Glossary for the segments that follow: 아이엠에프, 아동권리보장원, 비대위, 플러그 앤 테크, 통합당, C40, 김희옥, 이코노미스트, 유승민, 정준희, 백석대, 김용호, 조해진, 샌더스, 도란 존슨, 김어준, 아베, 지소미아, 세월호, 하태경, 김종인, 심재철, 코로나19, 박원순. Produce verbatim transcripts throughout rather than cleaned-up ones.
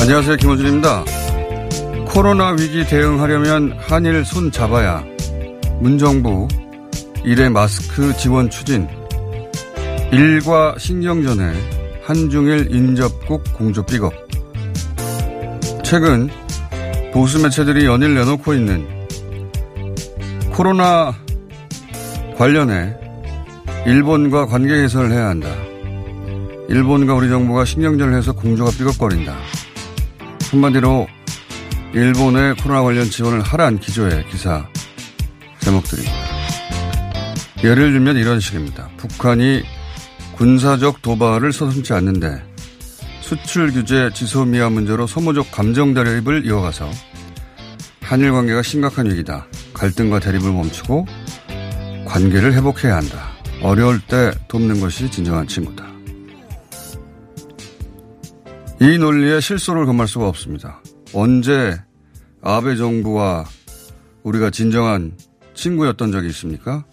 안녕하세요, 김호준입니다. 코로나 위기 대응하려면 한일 손 잡아야. 문정부 일회 마스크 지원 추진. 일과 신경전에 한중일 인접국 공조 삐걱. 최근 보수 매체들이 연일 내놓고 있는 코로나 관련해 일본과 관계 개선을 해야 한다, 일본과 우리 정부가 신경전을 해서 공조가 삐걱거린다, 한마디로 일본의 코로나 관련 지원을 하란 기조의 기사 제목들입니다. 예를 들면 이런 식입니다. 북한이 군사적 도발을 서슴지 않는데 수출 규제 지소미아 문제로 소모적 감정 대립을 이어가서 한일 관계가 심각한 위기다. 갈등과 대립을 멈추고 관계를 회복해야 한다. 어려울 때 돕는 것이 진정한 친구다. 이 논리에 실소를 금할 수가 없습니다. 언제 아베 정부와 우리가 진정한 친구였던 적이 있습니까?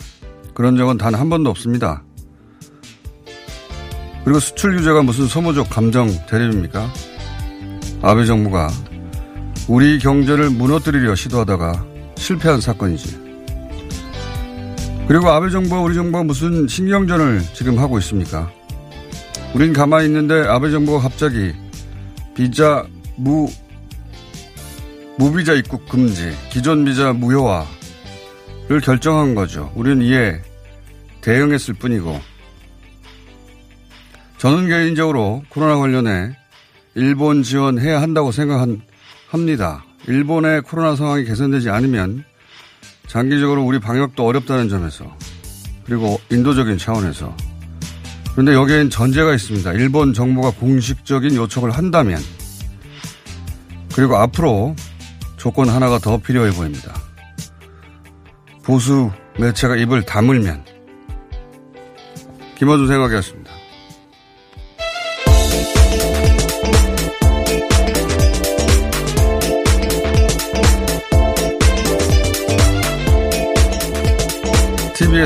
그런 적은 단 한 번도 없습니다. 그리고 수출 규제가 무슨 소모적 감정 대립입니까? 아베 정부가 우리 경제를 무너뜨리려 시도하다가 실패한 사건이지. 그리고 아베 정부와 우리 정부가 무슨 신경전을 지금 하고 있습니까? 우린 가만히 있는데 아베 정부가 갑자기 비자 무, 무비자 입국 금지, 기존 비자 무효화를 결정한 거죠. 우리는 이에 대응했을 뿐이고, 저는 개인적으로 코로나 관련해 일본 지원해야 한다고 생각합니다. 일본의 코로나 상황이 개선되지 않으면 장기적으로 우리 방역도 어렵다는 점에서, 그리고 인도적인 차원에서. 그런데 여기엔 전제가 있습니다. 일본 정부가 공식적인 요청을 한다면, 그리고 앞으로 조건 하나가 더 필요해 보입니다. 보수 매체가 입을 다물면. 김어준 생각이었습니다.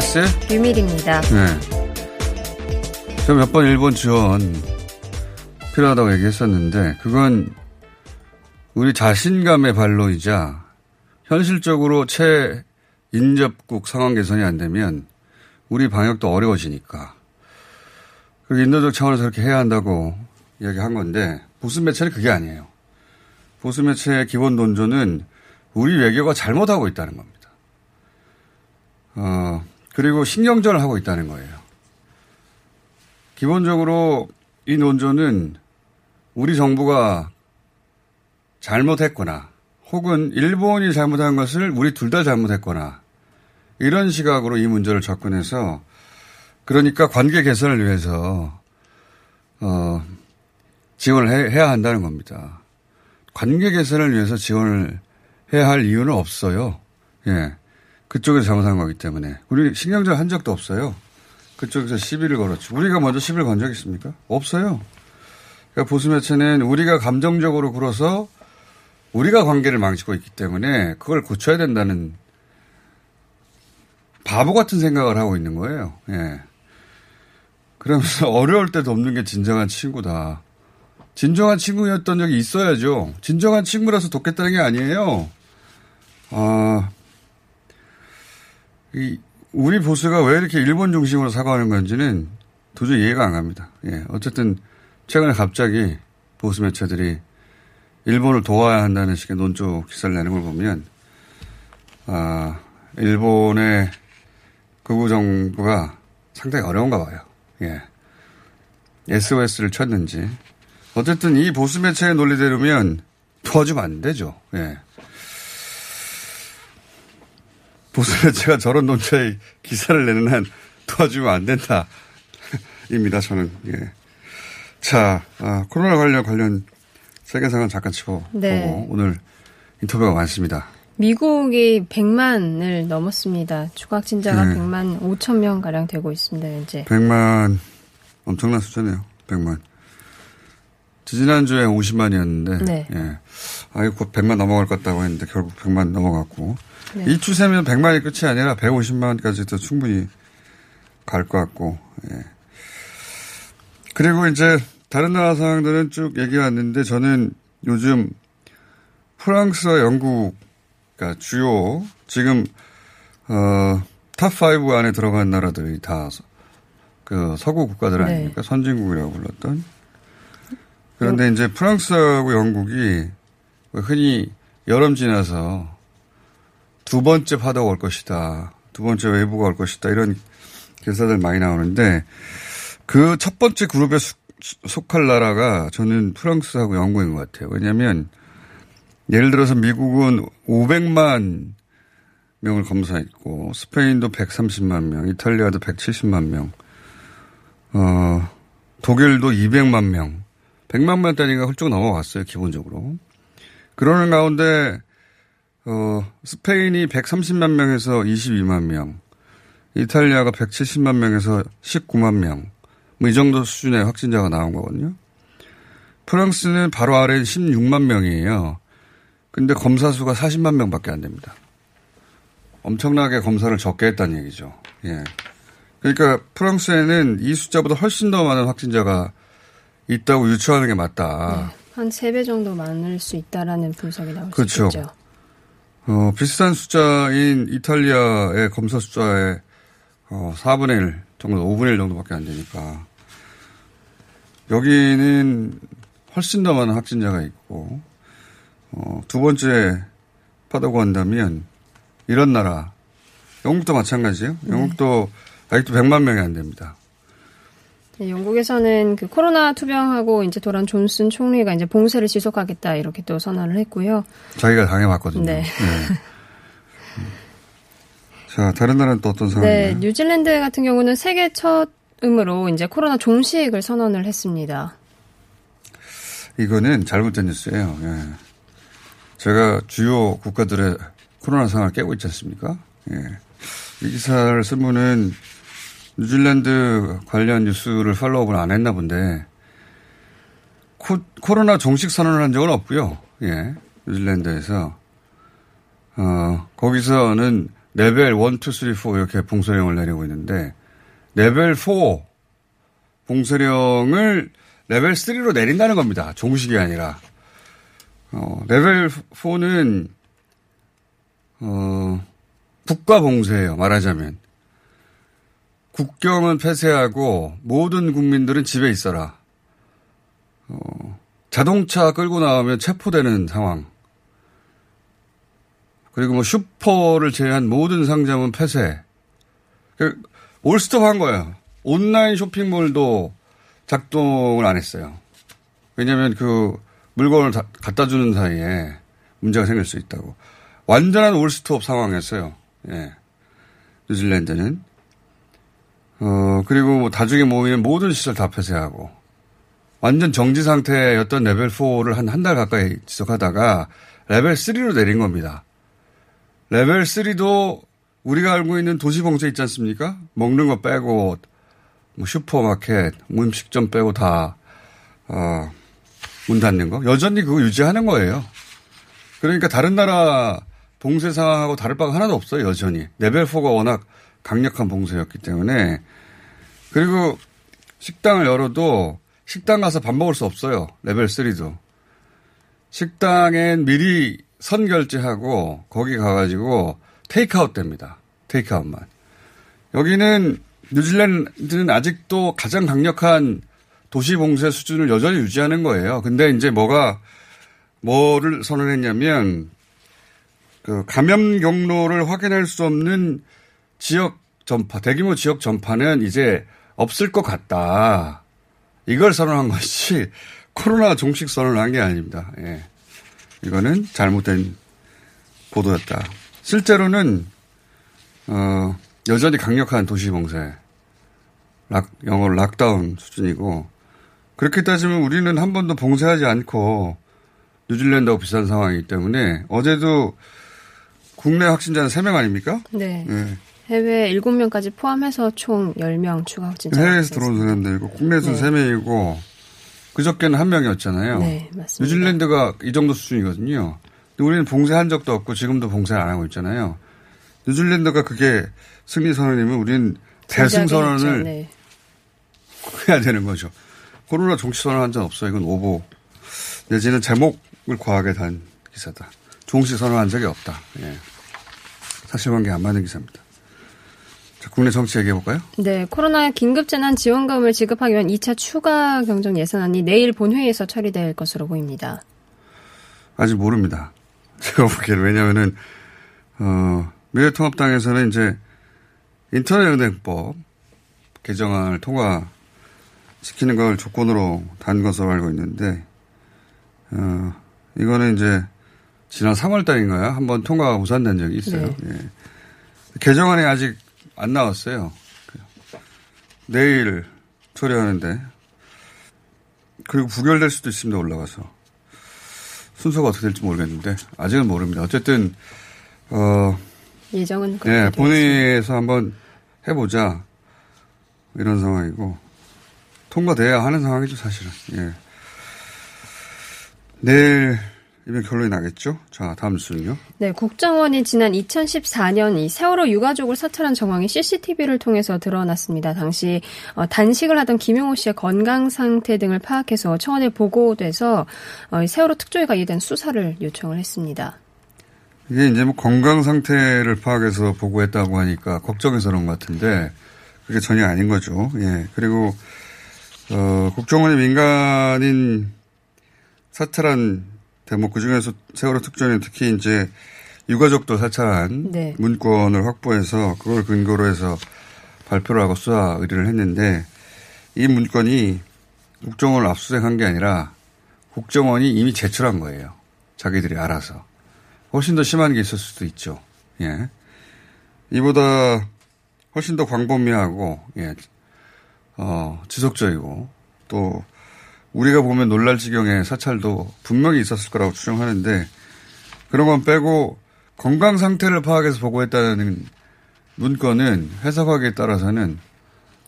티비에스의 유밀입니다. 네. 제가 몇 번 일본 지원 필요하다고 얘기했었는데, 그건 우리 자신감의 발로이자 현실적으로 최인접국 상황 개선이 안 되면 우리 방역도 어려워지니까 그 인도적 차원에서 그렇게 해야 한다고 이야기한 건데, 보수 매체는 그게 아니에요. 보수 매체의 기본 논조는 우리 외교가 잘못하고 있다는 겁니다. 어, 그리고 신경전을 하고 있다는 거예요. 기본적으로 이 논조는 우리 정부가 잘못했거나 혹은 일본이 잘못한 것을 우리 둘 다 잘못했거나 이런 시각으로 이 문제를 접근해서, 그러니까 관계 개선을 위해서 어, 지원을 해, 해야 한다는 겁니다. 관계 개선을 위해서 지원을 해야 할 이유는 없어요. 예, 그쪽에서 잘못한 거기 때문에. 우리 신경전 한 적도 없어요. 그쪽에서 시비를 걸었죠. 우리가 먼저 시비를 건 적 있습니까? 없어요. 그러니까 보수 매체는 우리가 감정적으로 굴어서 우리가 관계를 망치고 있기 때문에 그걸 고쳐야 된다는 바보 같은 생각을 하고 있는 거예요. 예. 그러면서 어려울 때 돕는 게 진정한 친구다. 진정한 친구였던 적이 있어야죠. 진정한 친구라서 돕겠다는 게 아니에요. 어, 이, 우리 보수가 왜 이렇게 일본 중심으로 사과하는 건지는 도저히 이해가 안 갑니다. 예. 어쨌든 최근에 갑자기 보수 매체들이 일본을 도와야 한다는 식의 논조 기사를 내는 걸 보면, 아, 일본의 극우 정부가 상당히 어려운가 봐요. 예. 에스오에스를 쳤는지. 어쨌든 이 보수 매체의 논리대로면 도와주면 안 되죠. 예. 보수 매체가 저런 논조의 기사를 내는 한 도와주면 안 된다. 입니다, 저는. 예. 자, 아, 코로나 관련 관련 세계상은 잠깐 치고 네. 보고 오늘 인터뷰가 많습니다. 미국이 백만을 넘었습니다. 추가 확진자가 네. 백만 오천 명 가량 되고 있습니다. 이제 백만 엄청난 숫자네요. 백만. 지난주에 오십만이었는데 네. 예. 아이 곧 백만 넘어갈 것 같다고 했는데 결국 백만 넘어갔고 네. 이 추세면 백만이 끝이 아니라 백오십만까지도 충분히 갈 것 같고 예. 그리고 이제 다른 나라 상황들은 쭉 얘기해왔는데 저는 요즘 프랑스와 영국, 그러니까 주요 지금 어, 탑 오 안에 들어간 나라들이 다 그 서구 국가들 아닙니까? 네. 선진국이라고 불렀던. 그런데 영... 이제 프랑스하고 영국이 흔히 여름 지나서 두 번째 파도가 올 것이다. 두 번째 웨이브가 올 것이다. 이런 기사들 많이 나오는데 그 첫 번째 그룹에 수, 속할 나라가 저는 프랑스하고 영국인 것 같아요. 왜냐하면 예를 들어서 미국은 오백만 명을 검사했고 스페인도 백삼십만 명, 이탈리아도 백칠십만 명, 어, 독일도 이백만 명, 백만만 단위가 훌쩍 넘어갔어요. 기본적으로. 그러는 가운데 어, 스페인이 백삼십만 명에서 이십이만 명, 이탈리아가 백칠십만 명에서 십구만 명, 뭐 이 정도 수준의 확진자가 나온 거거든요. 프랑스는 바로 아래인 십육만 명이에요. 근데 검사 수가 사십만 명밖에 안 됩니다. 엄청나게 검사를 적게 했다는 얘기죠. 예. 그러니까 프랑스에는 이 숫자보다 훨씬 더 많은 확진자가 있다고 유추하는 게 맞다. 네. 한 세 배 정도 많을 수 있다라는 분석이 나올 그렇죠. 수 있죠. 그렇죠. 어, 비슷한 숫자인 이탈리아의 검사 숫자의 어, 사분의 일 정도, 오분의 일 정도밖에 안 되니까. 여기는 훨씬 더 많은 확진자가 있고, 어, 두 번째 파다고 한다면, 이런 나라, 영국도 마찬가지예요. 영국도 네. 아직도 백만 명이 안 됩니다. 네, 영국에서는 그 코로나 투병하고 이제 도란 존슨 총리가 이제 봉쇄를 지속하겠다 이렇게 또 선언을 했고요. 자기가 당해봤거든요. 네. 네. 자, 다른 나라는 또 어떤 상황인가요? 네, 뉴질랜드 같은 경우는 세계 첫음으로 이제 코로나 종식을 선언을 했습니다. 이거는 잘못된 뉴스예요. 예. 제가 주요 국가들의 코로나 상황을 깨고 있지 않습니까? 예. 이 기사를 쓴 분은 뉴질랜드 관련 뉴스를 팔로우를 안 했나 본데 코, 코로나 종식 선언을 한 적은 없고요. 예. 뉴질랜드에서 어, 거기서는 레벨 일, 이, 삼, 사 이렇게 봉쇄령을 내리고 있는데 레벨 사 봉쇄령을 레벨 삼으로 내린다는 겁니다. 종식이 아니라. 어, 레벨 사는 어, 국가 봉쇄예요. 말하자면. 국경은 폐쇄하고 모든 국민들은 집에 있어라. 어, 자동차 끌고 나오면 체포되는 상황. 그리고 뭐 슈퍼를 제외한 모든 상점은 폐쇄. 올스톱한 거예요. 온라인 쇼핑몰도 작동을 안 했어요. 왜냐하면 그 물건을 다, 갖다 주는 사이에 문제가 생길 수 있다고. 완전한 올스톱 상황이었어요. 예. 뉴질랜드는. 어, 그리고 뭐 다중에 모이는 모든 시설 다 폐쇄하고. 완전 정지 상태였던 레벨 포를 한 한 달 가까이 지속하다가 레벨 쓰리로 내린 겁니다. 레벨 쓰리도 우리가 알고 있는 도시 봉쇄 있지 않습니까? 먹는 거 빼고, 뭐 슈퍼마켓, 음식점 빼고 다, 어, 문 닫는 거. 여전히 그거 유지하는 거예요. 그러니까 다른 나라 봉쇄 상황하고 다를 바가 하나도 없어요, 여전히. 레벨 포가 워낙 강력한 봉쇄였기 때문에. 그리고 식당을 열어도 식당 가서 밥 먹을 수 없어요. 레벨 쓰리도. 식당엔 미리 선 결제하고 거기 가가지고 테이크아웃 됩니다. 테이크아웃만. 여기는 뉴질랜드는 아직도 가장 강력한 도시 봉쇄 수준을 여전히 유지하는 거예요. 근데 이제 뭐가 뭐를 선언했냐면 그 감염 경로를 확인할 수 없는 지역 전파, 대규모 지역 전파는 이제 없을 것 같다. 이걸 선언한 것이 코로나 종식 선언한 게 아닙니다. 예. 이거는 잘못된 보도였다. 실제로는 어, 여전히 강력한 도시 봉쇄, 락, 영어로 락다운 수준이고 그렇게 따지면 우리는 한 번도 봉쇄하지 않고 뉴질랜드하고 비슷한 상황이기 때문에 어제도 국내 확진자는 세 명 아닙니까? 네. 네. 해외 일곱 명까지 포함해서 총 열 명 추가 확진자. 해외에서 들어온 사람들이고 국내에서는 네. 세 명이고 그저께는 한 명이었잖아요. 네, 맞습니다. 뉴질랜드가 이 정도 수준이거든요. 근데 우리는 봉쇄한 적도 없고 지금도 봉쇄를 안 하고 있잖아요. 뉴질랜드가 그게 승리 선언이면 우리는 대승 선언을 네. 해야 되는 거죠. 코로나 종식 선언한 적 없어요. 이건 오보. 내지는 제목을 과하게 단 기사다. 종식 선언한 적이 없다. 예. 사실관계 안 맞는 기사입니다. 자, 국내 정치 얘기해볼까요? 네. 코로나 긴급재난지원금을 지급하기 위한 이 차 추가 경정 예산안이 내일 본회의에서 처리될 것으로 보입니다. 아직 모릅니다. 제가 보기에는. 왜냐하면은 어, 미래통합당에서는 이제 인터넷은행법 개정안을 통과시키는 걸 조건으로 단 것으로 알고 있는데 어, 이거는 이제 지난 삼월 달인가요? 한번 통과가 무산된 적이 있어요. 네. 예. 개정안이 아직 안 나왔어요. 내일 처리하는데. 그리고 부결될 수도 있습니다. 올라가서. 순서가 어떻게 될지 모르겠는데. 아직은 모릅니다. 어쨌든 어, 예정은 그렇게 예, 본회의에서 한번 해보자. 이런 상황이고. 통과돼야 하는 상황이죠. 사실은. 예. 내일 이번 결론이 나겠죠? 자, 다음 뉴스는요. 네, 국정원이 지난 이천십사 년 이 세월호 유가족을 사찰한 정황이 씨씨티비를 통해서 드러났습니다. 당시 어, 단식을 하던 김용호 씨의 건강 상태 등을 파악해서 청와대 보고돼서 어, 세월호 특조위가 이에 대한 수사를 요청을 했습니다. 이게 이제 뭐 건강 상태를 파악해서 보고했다고 하니까 걱정해서 그런 것 같은데 그게 전혀 아닌 거죠. 예, 그리고 어, 국정원이 민간인 사찰한 대목 그중에서 세월호 특조위는 특히 이제 유가족도 사찰한 네. 문건을 확보해서 그걸 근거로 해서 발표를 하고 수사 의뢰를 했는데 이 문건이 국정원을 압수수색한 게 아니라 국정원이 이미 제출한 거예요. 자기들이 알아서. 훨씬 더 심한 게 있을 수도 있죠. 예. 이보다 훨씬 더 광범위하고 예. 어, 지속적이고 또 우리가 보면 놀랄 지경의 사찰도 분명히 있었을 거라고 추정하는데 그런 건 빼고 건강 상태를 파악해서 보고했다는 문건은 해석하기에 따라서는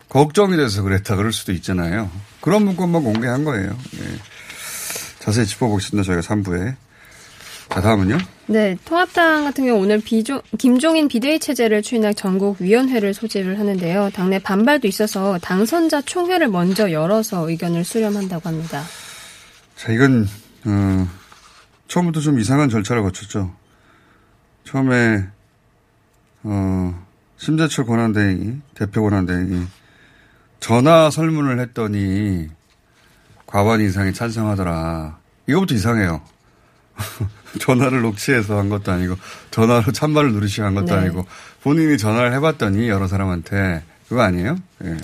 걱정이 돼서 그랬다 그럴 수도 있잖아요. 그런 문건만 공개한 거예요. 예. 자세히 짚어보겠습니다. 저희가 삼 부에. 자, 다음은요. 네, 통합당 같은 경우 오늘 비조, 김종인 비대위 체제를 추진할 전국위원회를 소집을 하는데요. 당내 반발도 있어서 당선자 총회를 먼저 열어서 의견을 수렴한다고 합니다. 자, 이건 어, 처음부터 좀 이상한 절차를 거쳤죠. 처음에 어, 심재철 권한대행이 대표 권한대행이 전화 설문을 했더니 과반 이상이 찬성하더라. 이거부터 이상해요. 전화를 녹취해서 한 것도 아니고 전화로 찬바를 누르시고 한 것도 네. 아니고 본인이 전화를 해봤더니 여러 사람한테 그거 아니에요? 예.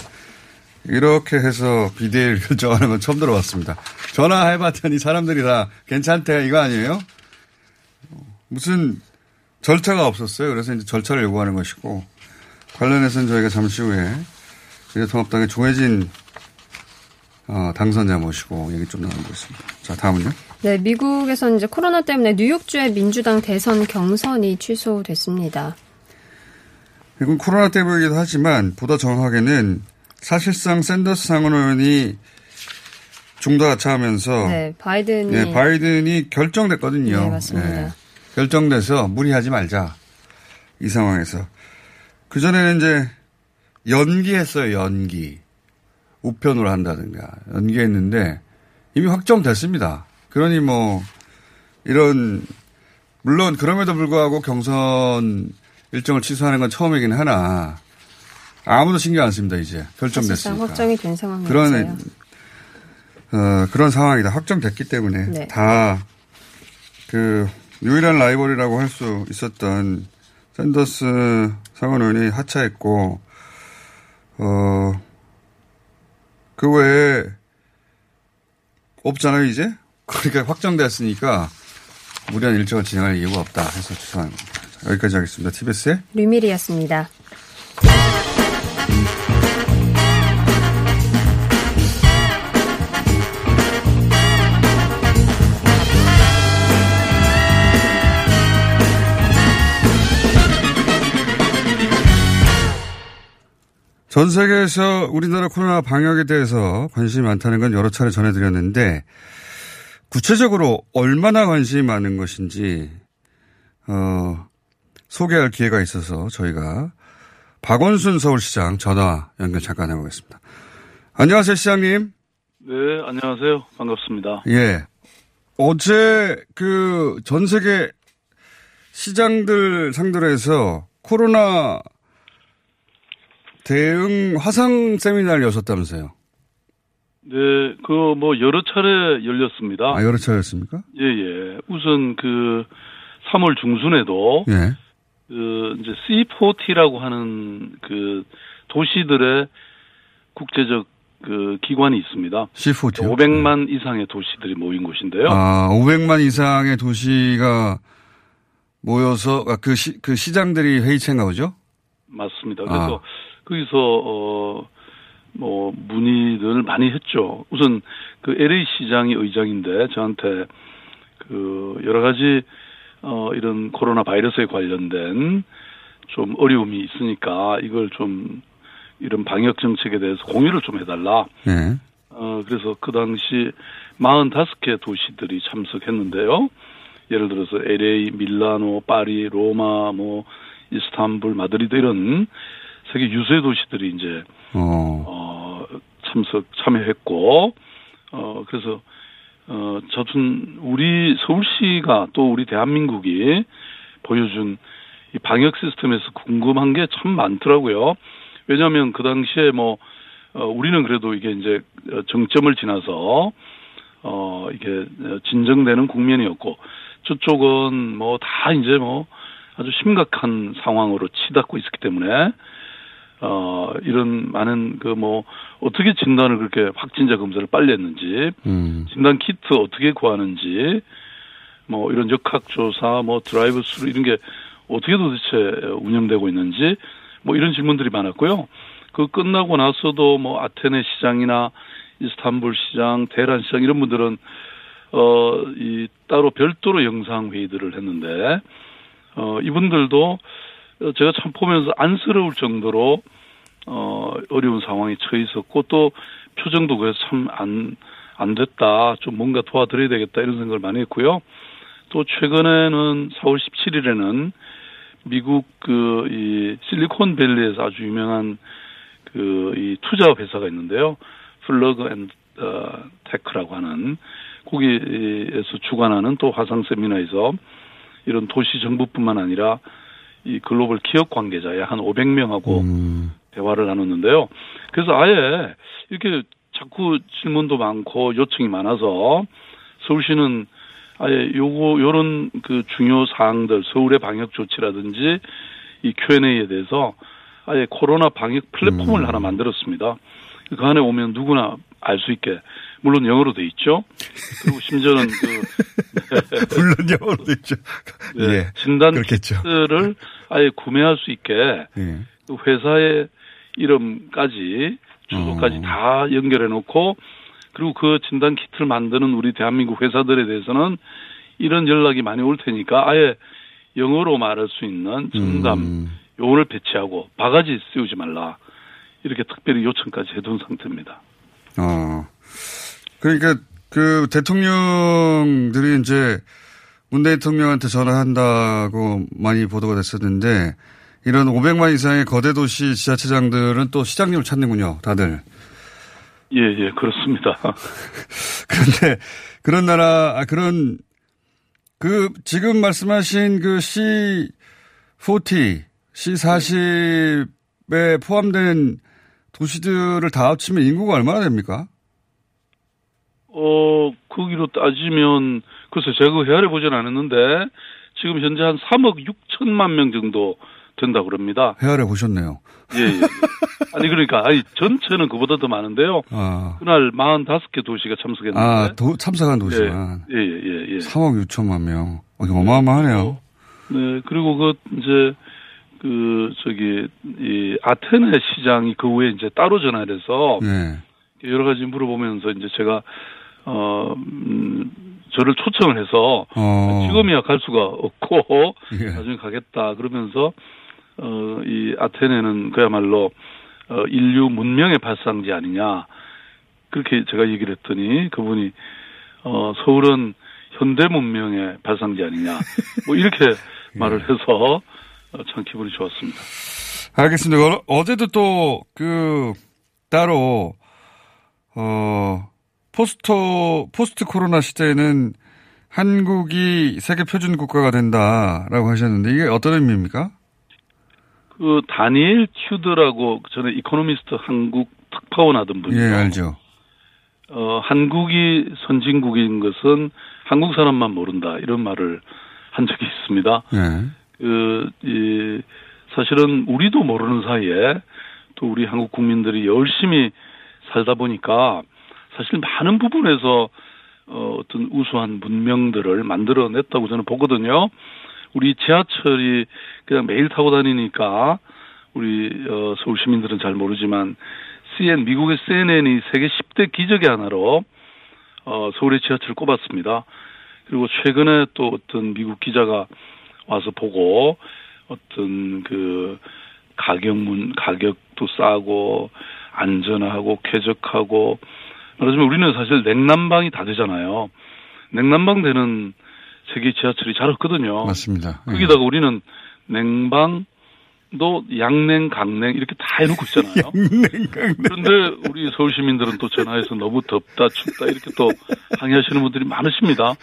이렇게 해서 비대위를 결정하는 건 처음 들어봤습니다. 전화해봤더니 사람들이 다 괜찮대 이거 아니에요? 무슨 절차가 없었어요. 그래서 이제 절차를 요구하는 것이고 관련해서는 저희가 잠시 후에 미래통합당의 조해진 어, 당선자 모시고 얘기 좀 나눠보겠습니다. 자, 다음은요. 네, 미국에서는 이제 코로나 때문에 뉴욕주의 민주당 대선 경선이 취소됐습니다. 이건 코로나 때문이기도 하지만 보다 정확하게는 사실상 샌더스 상원 의원이 중도가 차면서 네, 바이든이 네, 바이든이 결정됐거든요. 네, 맞습니다. 네, 결정돼서 무리하지 말자. 이 상황에서. 그전에는 이제 연기했어요. 연기. 우편으로 한다든가 연기했는데 이미 확정됐습니다. 그러니 뭐 이런 물론 그럼에도 불구하고 경선 일정을 취소하는 건 처음이긴 하나 아무도 신경 안 씁니다. 이제 결정됐으니까. 확정이 된 상황이죠. 그런 어, 그런 상황이다. 확정됐기 때문에 네. 다 그 유일한 라이벌이라고 할 수 있었던 샌더스 상원 의원이 하차했고 어. 그 외에 없잖아요 이제. 그러니까 확정됐으니까 무리한 일정을 진행할 이유가 없다 해서 죄송합니다. 자, 여기까지 하겠습니다. 티비에스의 류미리였습니다. 전 세계에서 우리나라 코로나 방역에 대해서 관심이 많다는 건 여러 차례 전해드렸는데 구체적으로 얼마나 관심이 많은 것인지 어, 소개할 기회가 있어서 저희가 박원순 서울시장 전화 연결 잠깐 해보겠습니다. 안녕하세요, 시장님. 네, 안녕하세요. 반갑습니다. 예. 어제 그 전 세계 시장들 상대로 해서 코로나 대응 화상 세미나를 여셨다면서요? 네, 그 뭐 여러 차례 열렸습니다. 아, 여러 차례였습니까? 예, 예. 우선 그 삼월 중순에도 예. 그 이제 씨 사십라고 하는 그 도시들의 국제적 그 기관이 있습니다. 씨 사십요? 오백만 네. 이상의 도시들이 모인 곳인데요. 아, 오백만 이상의 도시가 모여서 아, 그 시 그 시장들이 회의체인가 보죠? 맞습니다. 그래서 아. 거기서 어, 뭐 문의를 많이 했죠. 우선 그 엘에이 시장이 의장인데 저한테 그 여러 가지 어, 이런 코로나 바이러스에 관련된 좀 어려움이 있으니까 이걸 좀 이런 방역 정책에 대해서 공유를 좀 해달라. 네. 어, 그래서 그 당시 사십오 개 도시들이 참석했는데요. 예를 들어서 엘에이, 밀라노, 파리, 로마, 뭐 이스탄불, 마드리드 이런 세계 유수의 도시들이 이제, 어. 어, 참석, 참여했고, 어, 그래서, 어, 저는 우리 서울시가 또 우리 대한민국이 보여준 이 방역 시스템에서 궁금한 게 참 많더라고요. 왜냐하면 그 당시에 뭐, 어, 우리는 그래도 이게 이제 정점을 지나서, 어, 이게 진정되는 국면이었고, 저쪽은 뭐 다 이제 뭐 아주 심각한 상황으로 치닫고 있었기 때문에, 어, 이런 많은, 그 뭐, 어떻게 진단을 그렇게 확진자 검사를 빨리 했는지, 음. 진단 키트 어떻게 구하는지, 뭐, 이런 역학조사, 뭐, 드라이브 스루 이런 게 어떻게 도대체 운영되고 있는지, 뭐, 이런 질문들이 많았고요. 그 끝나고 나서도 뭐, 아테네 시장이나 이스탄불 시장, 테헤란 시장 이런 분들은, 어, 이, 따로 별도로 영상회의들을 했는데, 어, 이분들도 제가 참 보면서 안쓰러울 정도로 어, 어려운 상황에 처해 있었고 또 표정도 그래서 참 안, 안 됐다. 좀 뭔가 도와드려야 되겠다 이런 생각을 많이 했고요. 또 최근에는 사월 십칠일에는 미국 그 이 실리콘밸리에서 아주 유명한 그 이 투자 회사가 있는데요. 플러그 앤 테크라고 하는 거기에서 주관하는 또 화상 세미나에서 이런 도시 정부뿐만 아니라 이 글로벌 기업 관계자의 한 오백 명하고 음. 대화를 나눴는데요. 그래서 아예 이렇게 자꾸 질문도 많고 요청이 많아서 서울시는 아, 예, 요거, 요런 그 중요 사항들, 서울의 방역 조치라든지 이 큐 앤 에이에 대해서 아예 코로나 방역 플랫폼을 음. 하나 만들었습니다. 그 안에 오면 누구나 알 수 있게, 물론 영어로 돼 있죠. 그리고 심지어는 그 물론 영어로 돼 있죠. 네, 예, 진단 그렇겠죠. 키트를 아예 구매할 수 있게 예. 그 회사의 이름까지 주소까지 어. 다 연결해 놓고, 그리고 그 진단 키트를 만드는 우리 대한민국 회사들에 대해서는 이런 연락이 많이 올 테니까 아예 영어로 말할 수 있는 정감 음. 요원을 배치하고 바가지 씌우지 말라, 이렇게 특별히 요청까지 해둔 상태입니다. 어, 그러니까 그 대통령들이 이제 문재인 대통령한테 전화한다고 많이 보도가 됐었는데, 이런 오백만 이상의 거대 도시 지자체장들은 또 시장님을 찾는군요, 다들. 예, 예, 그렇습니다. 그런데 그런 나라, 그런 그 지금 말씀하신 그 씨 사십 씨 사십에 포함된 도시들을 다 합치면 인구가 얼마나 됩니까? 어, 거기로 따지면, 글쎄 제가 헤아려 보진 않았는데, 지금 현재 한 삼억 육천만 명 정도 된다고 그럽니다. 헤아려 보셨네요. 예, 예. 아니, 그러니까, 아니, 전체는 그보다 더 많은데요. 아. 그날 사십오 개 도시가 참석했는데. 아, 도, 참석한 도시만. 예, 예, 예. 예. 삼억 육천만 명. 어, 어마어마하네요. 어, 네, 그리고 그, 이제, 그, 저기, 이, 아테네 시장이 그 후에 이제 따로 전화를 해서, 네. 여러 가지 물어보면서 이제 제가, 어, 음, 저를 초청을 해서, 어. 지금이야 갈 수가 없고, 예. 나중에 가겠다, 그러면서, 어, 이 아테네는 그야말로, 어, 인류 문명의 발상지 아니냐, 그렇게 제가 얘기를 했더니, 그분이, 어, 서울은 현대 문명의 발상지 아니냐, 뭐, 이렇게 예. 말을 해서, 참 기분이 좋았습니다. 알겠습니다. 어제도 또 그 따로 어 포스트 포스트 코로나 시대에는 한국이 세계 표준 국가가 된다라고 하셨는데, 이게 어떤 의미입니까? 그 다니엘 튜드라고 전에 이코노미스트 한국 특파원 하던 분이요. 예, 알죠. 어 한국이 선진국인 것은 한국 사람만 모른다, 이런 말을 한 적이 있습니다. 예. 그, 이, 사실은 우리도 모르는 사이에 또 우리 한국 국민들이 열심히 살다 보니까 사실 많은 부분에서 어, 어떤 우수한 문명들을 만들어냈다고 저는 보거든요. 우리 지하철이 그냥 매일 타고 다니니까 우리 어, 서울 시민들은 잘 모르지만 씨엔, 미국의 씨엔엔이 세계 십 대 기적의 하나로 어, 서울의 지하철을 꼽았습니다. 그리고 최근에 또 어떤 미국 기자가 와서 보고 어떤 그 가격문 가격도 싸고 안전하고 쾌적하고, 말하자면 우리는 사실 냉난방이 다 되잖아요. 냉난방 되는 세계 지하철이 잘 없거든요. 맞습니다. 거기다가 네. 우리는 냉방도 양냉 강냉 이렇게 다 해놓고 있잖아요. 양냉 강냉. 그런데 우리 서울 시민들은 또 전화해서 너무 덥다 춥다 이렇게 또 항의하시는 분들이 많으십니다.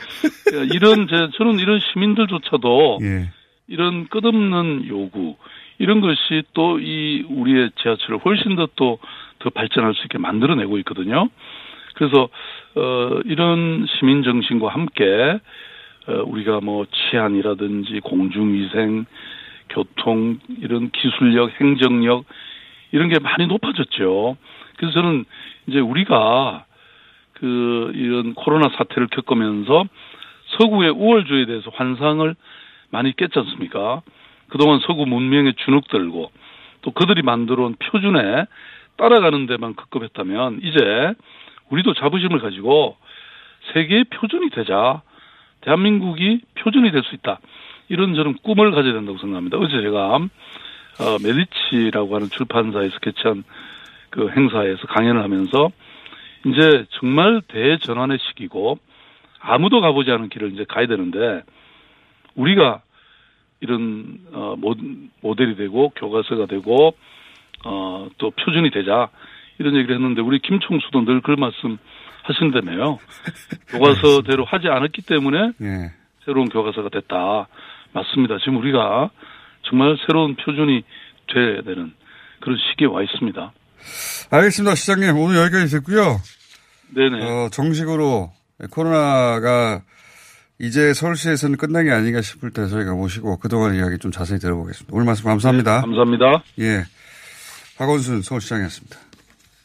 이런 제 저는 이런 시민들조차도 예. 이런 끝없는 요구, 이런 것이 또 이 우리의 지하철을 훨씬 더 또 더 발전할 수 있게 만들어내고 있거든요. 그래서 어, 이런 시민 정신과 함께 어, 우리가 뭐 치안이라든지 공중위생, 교통, 이런 기술력, 행정력, 이런 게 많이 높아졌죠. 그래서 저는 이제 우리가 그 이런 코로나 사태를 겪으면서 서구의 우월주의에 대해서 환상을 많이 깼지 않습니까? 그동안 서구 문명에 주눅들고 또 그들이 만들어온 표준에 따라가는 데만 급급했다면, 이제 우리도 자부심을 가지고 세계의 표준이 되자, 대한민국이 표준이 될 수 있다, 이런 저는 꿈을 가져야 된다고 생각합니다. 어제 제가 어, 메디치라고 하는 출판사에서 개최한 그 행사에서 강연을 하면서, 이제 정말 대전환의 시기고 아무도 가보지 않은 길을 이제 가야 되는데, 우리가 이런 어, 모델이 되고 교과서가 되고 어, 또 표준이 되자, 이런 얘기를 했는데, 우리 김 총수도 늘 그 말씀 하신다며요. 교과서대로 하지 않았기 때문에 예. 새로운 교과서가 됐다. 맞습니다. 지금 우리가 정말 새로운 표준이 돼야 되는 그런 시기에 와 있습니다. 알겠습니다. 시장님, 오늘 여기까지 됐고요. 네네. 어, 정식으로 코로나가 이제 서울시에서는 끝난 게 아닌가 싶을 때 저희가 모시고 그동안 이야기 좀 자세히 들어보겠습니다. 오늘 말씀 감사합니다. 네, 감사합니다. 예, 박원순 서울시장이었습니다.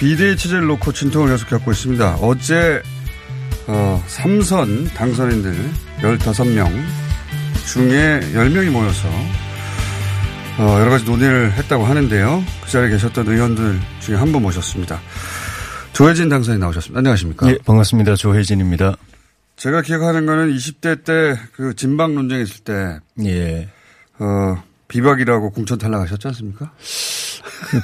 비대위 체제를 놓고 진통을 계속 겪고 있습니다. 어제 어, 삼선 당선인들 열다섯 명 중에 열 명이 모여서 어, 여러 가지 논의를 했다고 하는데요. 그 자리에 계셨던 의원들 중에 한 분 모셨습니다. 조해진 당선인 나오셨습니다. 안녕하십니까? 예, 반갑습니다. 조해진입니다. 제가 기억하는 거는 이십 대 때 그 진방 논쟁 있을 때 예. 어, 비박이라고 공천 탈락하셨지 않습니까?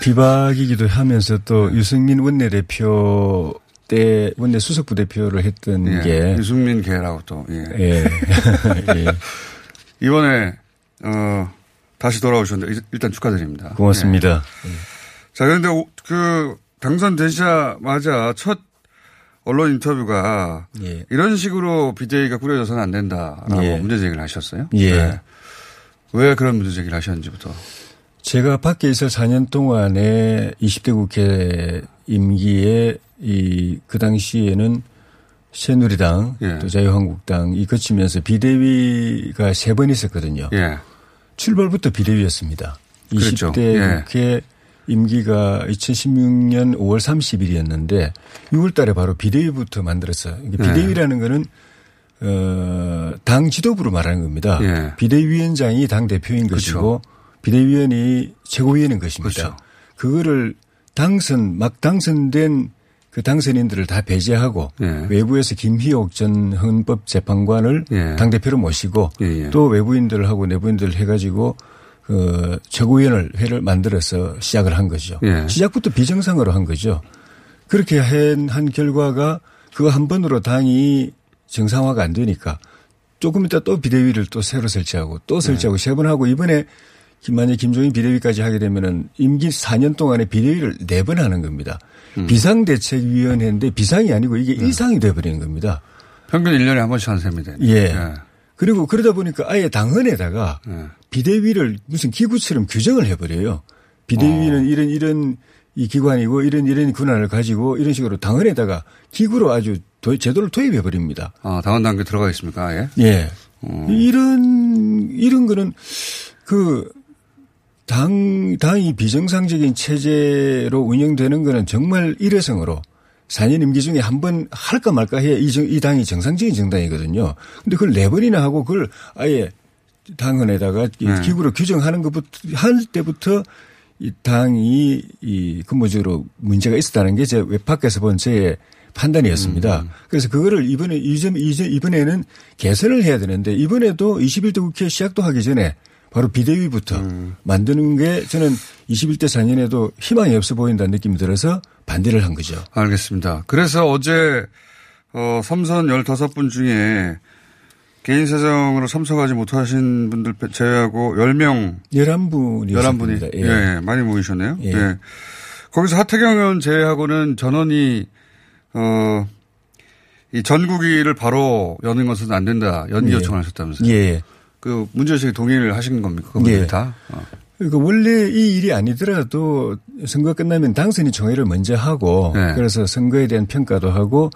비박이기도 하면서 또 네. 유승민 원내대표 때 원내 수석부대표를 했던 예. 게. 유승민 개라고 또. 예. 예. 예. 이번에 어, 다시 돌아오셨는데 일단 축하드립니다. 고맙습니다. 예. 예. 자, 그런데 그 당선되자마자 첫 언론 인터뷰가 예. 이런 식으로 비대위가 꾸려져서는 안 된다라고 예. 문제제기를 하셨어요. 예. 네. 왜 그런 문제제기를 하셨는지부터. 제가 밖에 있을 사 년 동안에 이십 대 국회 임기에 이, 그 당시에는 새누리당 예. 또 자유한국당이 거치면서 비대위가 세 번 있었거든요. 예. 출발부터 비대위였습니다. 그렇죠. 이십 대 예. 국회 임기가 이천십육 년 오월 삼십일이었는데 유월 달에 바로 비대위부터 만들었어요. 비대위라는 예. 거는 어, 당 지도부로 말하는 겁니다. 예. 비대위원장이 당 대표인 것이고 그렇죠. 비대위원이 최고위원인 것입니다. 그렇죠. 그거를 당선, 막 당선된 그 당선인들을 다 배제하고 예. 외부에서 김희옥 전 헌법재판관을 예. 당대표로 모시고 예예. 또 외부인들하고 내부인들을 해가지고 그 최고위원을 회를 만들어서 시작을 한 거죠. 예. 시작부터 비정상으로 한 거죠. 그렇게 한, 한 결과가 그거 한 번으로 당이 정상화가 안 되니까 조금 있다 또 비대위를 또 새로 설치하고 또 설치하고 예. 세 번 하고 이번에 만약에 김종인 비대위까지 하게 되면은 임기 사 년 동안에 비대위를 네 번 하는 겁니다. 음. 비상대책위원회인데 비상이 아니고 이게 네. 일상이 돼버리는 겁니다. 평균 일 년에 한 번씩 하는 셈이 되네요. 예. 예. 그리고 그러다 보니까 아예 당헌에다가 예. 비대위를 무슨 기구처럼 규정을 해버려요. 비대위는 어. 이런 이런 이 기관이고 이런 이런 권한을 가지고 이런 식으로 당헌에다가 기구로 아주 제도를 도입해버립니다. 아, 당헌 단계 들어가 있습니까? 예. 예. 음. 이런 이런, 이런 거는 그 당, 당이 비정상적인 체제로 운영되는 거는 정말 일회성으로 사 년 임기 중에 한 번 할까 말까 해야 이, 정, 이 당이 정상적인 정당이거든요. 근데 그걸 네 번이나 하고 그걸 아예 당헌에다가 네. 기구로 규정하는 것부터, 할 때부터 이 당이 이 근본적으로 문제가 있었다는 게 제 외파께서 본 제 판단이었습니다. 음. 그래서 그거를 이번에, 이전, 이전, 이번에는 개선을 해야 되는데 이번에도 이십일 대 국회 시작도 하기 전에 바로 비대위부터 음. 만드는 게 저는 이십일 대 사 년에도 희망이 없어 보인다는 느낌이 들어서 반대를 한 거죠. 알겠습니다. 그래서 어제 어, 삼선 열다섯 분 중에 개인 사정으로 참석하지 못하신 분들 제외하고 열 명. 열한 분이. 열한 분이. 예. 예, 많이 모이셨네요. 예. 예. 거기서 하태경 의원 제외하고는 전원이 어, 이 전국위를 바로 여는 것은 안 된다. 연기 요청하셨다면서요. 예. 그 문제의식에 동의를 하신 겁니까? 그 예. 다. 어. 그러니까 원래 이 일이 아니더라도 선거가 끝나면 당선인 총회를 먼저 하고 예. 그래서 선거에 대한 평가도 하고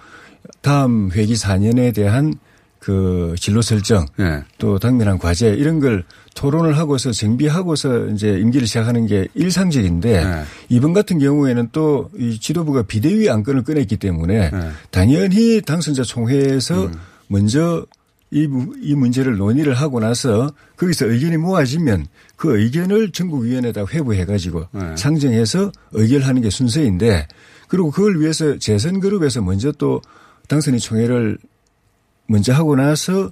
다음 회기 사 년에 대한 그 진로 설정 예. 또 당면한 과제 이런 걸 토론을 하고서 정비하고서 이제 임기를 시작하는 게 일상적인데 예. 이번 같은 경우에는 또 이 지도부가 비대위 안건을 꺼냈기 때문에 예. 당연히 당선자 총회에서 음. 먼저 이, 이 문제를 논의를 하고 나서 거기서 의견이 모아지면 그 의견을 전국위원회에다 회부해가지고 네. 상정해서 의결하는 게 순서인데 그리고 그걸 위해서 재선그룹에서 먼저 또 당선인 총회를 먼저 하고 나서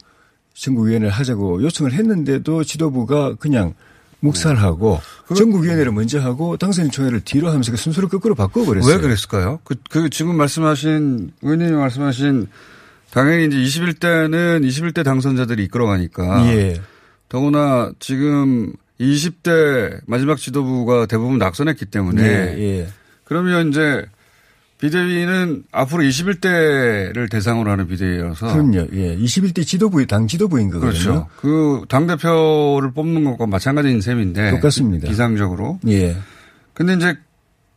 전국위원회를 하자고 요청을 했는데도 지도부가 그냥 묵살하고 네. 전국위원회를 먼저 하고 당선인 총회를 뒤로 하면서 순서를 거꾸로 바꿔버렸어요. 왜 그랬을까요? 그, 그 지금 말씀하신 의원님이 말씀하신 당연히 이제 이십일 대는 이십일 대 당선자들이 이끌어가니까. 예. 더구나 지금 이십 대 마지막 지도부가 대부분 낙선했기 때문에. 예, 예. 그러면 이제 비대위는 앞으로 이십일 대를 대상으로 하는 비대위여서. 그럼요. 예. 이십일 대 지도부, 당 지도부인 거거든요. 그렇죠. 그 당대표를 뽑는 것과 마찬가지인 셈인데. 똑같습니다. 기상적으로. 예. 근데 이제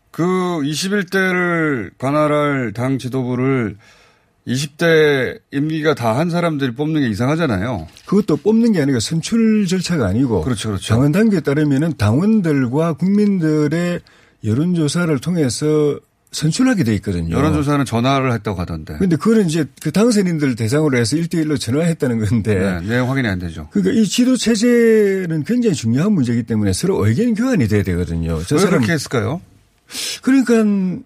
그 이십일 대를 관할할 당 지도부를 이십 대 임기가 다 한 사람들이 뽑는 게 이상하잖아요. 그것도 뽑는 게 아니고 선출 절차가 아니고. 그렇죠, 그렇죠. 당원 단계에 따르면은 당원들과 국민들의 여론조사를 통해서 선출하게 돼 있거든요. 여론조사는 전화를 했다고 하던데. 그런데 그거는 이제 그 당선인들 대상으로 해서 일 대일로 전화했다는 건데. 네, 네, 확인이 안 되죠. 그러니까 이 지도체제는 굉장히 중요한 문제이기 때문에 서로 의견 교환이 돼야 되거든요. 저 왜 사람. 그렇게 했을까요? 그러니까.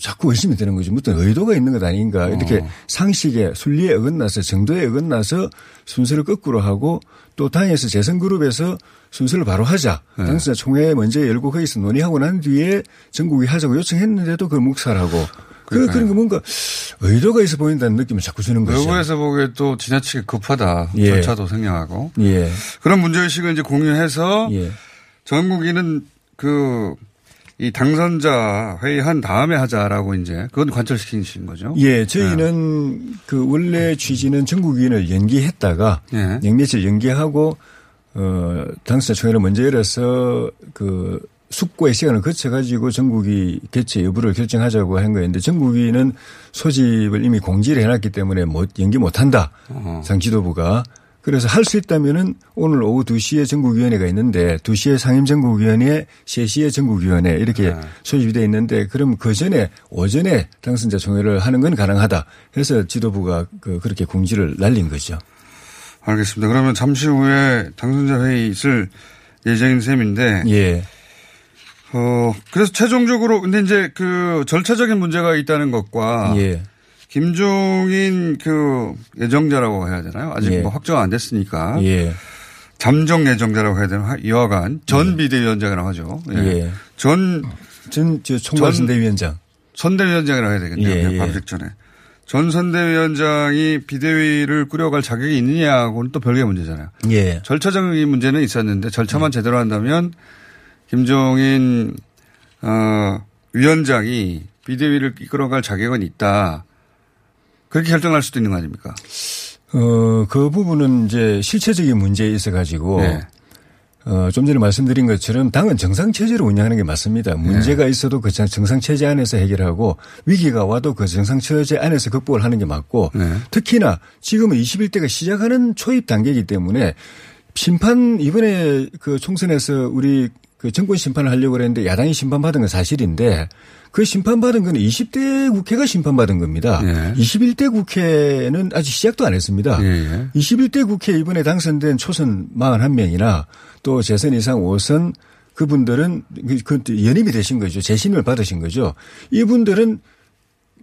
자꾸 의심이 되는 거지. 무슨 의도가 있는 것 아닌가. 이렇게 어. 상식에 순리에 어긋나서 정도에 어긋나서 순서를 거꾸로 하고 또 당에서 재선그룹에서 순서를 바로 하자. 네. 당선자 총회 먼저 열고 거기서 논의하고 난 뒤에 전국이 하자고 요청했는데도 그걸 묵살하고. 그, 그런 게 뭔가 의도가 있어 보인다는 느낌을 자꾸 주는 거죠. 외부에서 보기에 또 지나치게 급하다. 예. 절차도 생략하고. 예. 그런 문제의식을 이제 공유해서 예. 전국이는 그 이 당선자 회의한 다음에 하자라고 이제 그건 관철시키신 거죠. 예, 저희는 네. 그 원래 취지는 전국위원을 연기했다가 네. 영 며칠 연기하고 어 당선자 총회를 먼저 열어서 그 숙고의 시간을 거쳐가지고 전국위 개최 여부를 결정하자고 한 거였는데 전국위는 소집을 이미 공지를 해놨기 때문에 못 연기 못한다. 어허. 상지도부가. 그래서 할 수 있다면은 오늘 오후 두 시에 전국위원회가 있는데 두 시에 상임전국위원회, 세 시에 전국위원회 이렇게 네. 소집이 돼 있는데 그럼 그 전에 오전에 당선자 총회를 하는 건 가능하다. 그래서 지도부가 그 그렇게 공지를 날린 거죠. 알겠습니다. 그러면 잠시 후에 당선자 회의 있을 예정인 셈인데. 예. 어, 그래서 최종적으로 근데 이제 그 절차적인 문제가 있다는 것과. 예. 김종인 그 예정자라고 해야 되나요? 아직 예. 뭐 확정 안 됐으니까. 예. 잠정 예정자라고 해야 되나? 여하간 전 비대위원장이라고 하죠. 예. 예. 전, 전, 저 총괄 선대위원장. 선대위원장이라고 해야 되겠네요. 예. 그냥 밤색 전에. 전 선대위원장이 비대위를 꾸려갈 자격이 있느냐고는 또 별개의 문제잖아요. 예. 절차적인 문제는 있었는데 절차만 예. 제대로 한다면 김종인, 어, 위원장이 비대위를 이끌어갈 자격은 있다. 그렇게 결정할 수도 있는 거 아닙니까? 어, 그 부분은 이제 실체적인 문제에 있어 가지고, 네. 어, 좀 전에 말씀드린 것처럼 당은 정상체제로 운영하는 게 맞습니다. 문제가 네. 있어도 그 정상체제 안에서 해결하고 위기가 와도 그 정상체제 안에서 극복을 하는 게 맞고 네. 특히나 지금은 이십일 대가 시작하는 초입 단계이기 때문에 심판 이번에 그 총선에서 우리 그 정권 심판을 하려고 그랬는데 야당이 심판받은 건 사실인데 그 심판받은 건 이십 대 국회가 심판받은 겁니다. 예. 이십일 대 국회는 아직 시작도 안 했습니다. 예. 이십일 대 국회 이번에 당선된 초선 사십일 명이나 또 재선 이상 오 선 그분들은 그 연임이 되신 거죠. 재신임을 받으신 거죠. 이분들은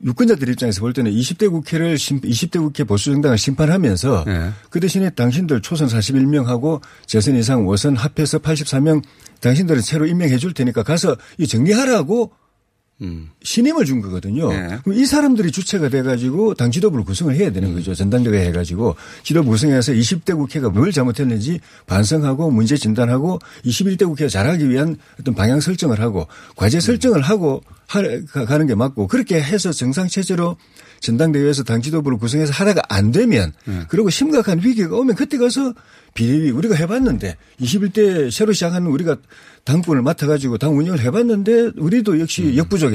유권자들 입장에서 볼 때는 이십 대 국회를 이십 대 국회 보수정당을 심판하면서 예. 그 대신에 당신들 초선 사십일 명하고 재선 이상 오 선 합해서 팔십사 명 당신들은 새로 임명해 줄 테니까 가서 이 정리하라고 음. 신임을 준 거거든요. 네. 그럼 이 사람들이 주체가 돼가지고 당 지도부를 구성을 해야 되는 거죠. 전당대회 해가지고 지도부 구성해서 이십 대 국회가 뭘 잘못했는지 반성하고 문제 진단하고 이십일 대 국회가 잘하기 위한 어떤 방향 설정을 하고 과제 설정을 음. 하고 하, 가는 게 맞고 그렇게 해서 정상체제로 전당대회에서 당 지도부를 구성해서 하다가 안 되면 네. 그리고 심각한 위기가 오면 그때 가서 비리위 우리가 해봤는데 이십일 대 새로 시작하는 우리가 당권을 맡아가지고 당 운영을 해봤는데 우리도 역시 음. 역부족이다.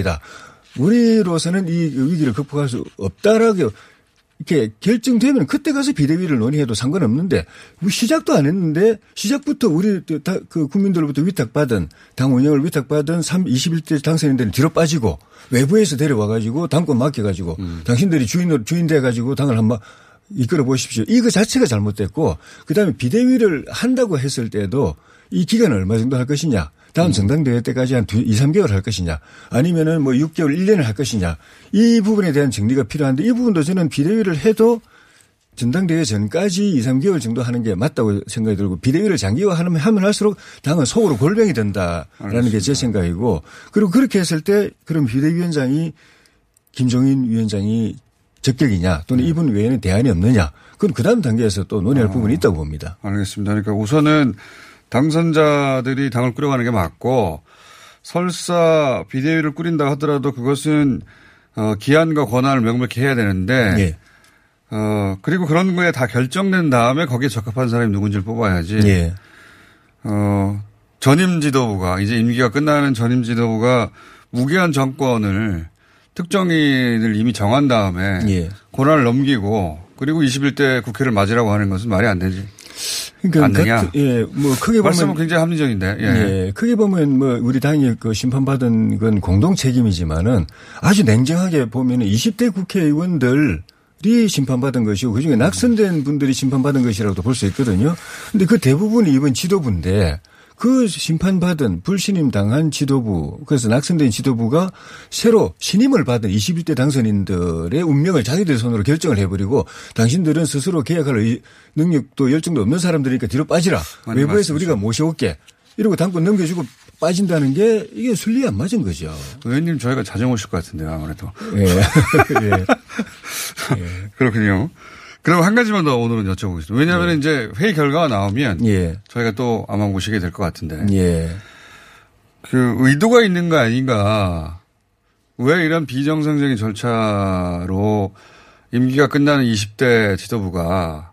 우리로서는 이 위기를 극복할 수 없다라고 이렇게 결정되면 그때 가서 비대위를 논의해도 상관없는데 시작도 안 했는데 시작부터 우리 그 국민들로부터 위탁받은 당 운영을 위탁받은 이십일 대 당선인들은 뒤로 빠지고 외부에서 데려와가지고 당권 맡겨가지고 음. 당신들이 주인으로 주인 돼가지고 당을 한번 이끌어 보십시오. 이거 자체가 잘못됐고 그다음에 비대위를 한다고 했을 때도 이 기간을 얼마 정도 할 것이냐. 다음 정당대회 때까지 한 이, 삼 개월 할 것이냐. 아니면은 뭐 육 개월, 일 년을 할 것이냐. 이 부분에 대한 정리가 필요한데 이 부분도 저는 비대위를 해도 전당대회 전까지 이, 삼 개월 정도 하는 게 맞다고 생각이 들고 비대위를 장기화하면 하면 할수록 당은 속으로 골병이 된다라는 게 제 생각이고 그리고 그렇게 했을 때 그럼 비대위원장이 김종인 위원장이 적격이냐 또는 이분 외에는 대안이 없느냐. 그건 그다음 단계에서 또 논의할 어, 부분이 있다고 봅니다. 알겠습니다. 그러니까 우선은 당선자들이 당을 꾸려가는 게 맞고 설사 비대위를 꾸린다 하더라도 그것은 어, 기한과 권한을 명백히 해야 되는데 예. 어, 그리고 그런 거에 다 결정된 다음에 거기에 적합한 사람이 누군지를 뽑아야지 예. 어, 전임 지도부가 이제 임기가 끝나는 전임 지도부가 무기한 정권을 특정인을 이미 정한 다음에 예. 권한을 넘기고 그리고 이십일 대 국회를 맞으라고 하는 것은 말이 안 되지. 그러니까 안 되냐? 예, 뭐 크게 보면 굉장히 합리적인데. 예. 예, 크게 보면 뭐 우리 당이 그 심판받은 건 공동 책임이지만은 아주 냉정하게 보면은 이십 대 국회의원들이 심판받은 것이고 그중에 낙선된 분들이 심판받은 것이라고도 볼 수 있거든요. 그런데 그 대부분이 이번 지도부인데. 그 심판받은 불신임 당한 지도부 그래서 낙선된 지도부가 새로 신임을 받은 이십일 대 당선인들의 운명을 자기들 손으로 결정을 해버리고 당신들은 스스로 계약할 능력도 열정도 없는 사람들이니까 뒤로 빠지라. 외부에서 맞습니다. 우리가 모셔올게. 이러고 당권 넘겨주고 빠진다는 게 이게 순리 안 맞은 거죠. 의원님 저희가 자정 오실 것 같은데요. 아무래도. 예. 예. 그렇군요. 그럼 한 가지만 더 오늘은 여쭤보겠습니다. 왜냐하면 예. 이제 회의 결과가 나오면 예. 저희가 또 아마 모시게 될 것 같은데 예. 그 의도가 있는가 아닌가 왜 이런 비정상적인 절차로 임기가 끝나는 이십 대 지도부가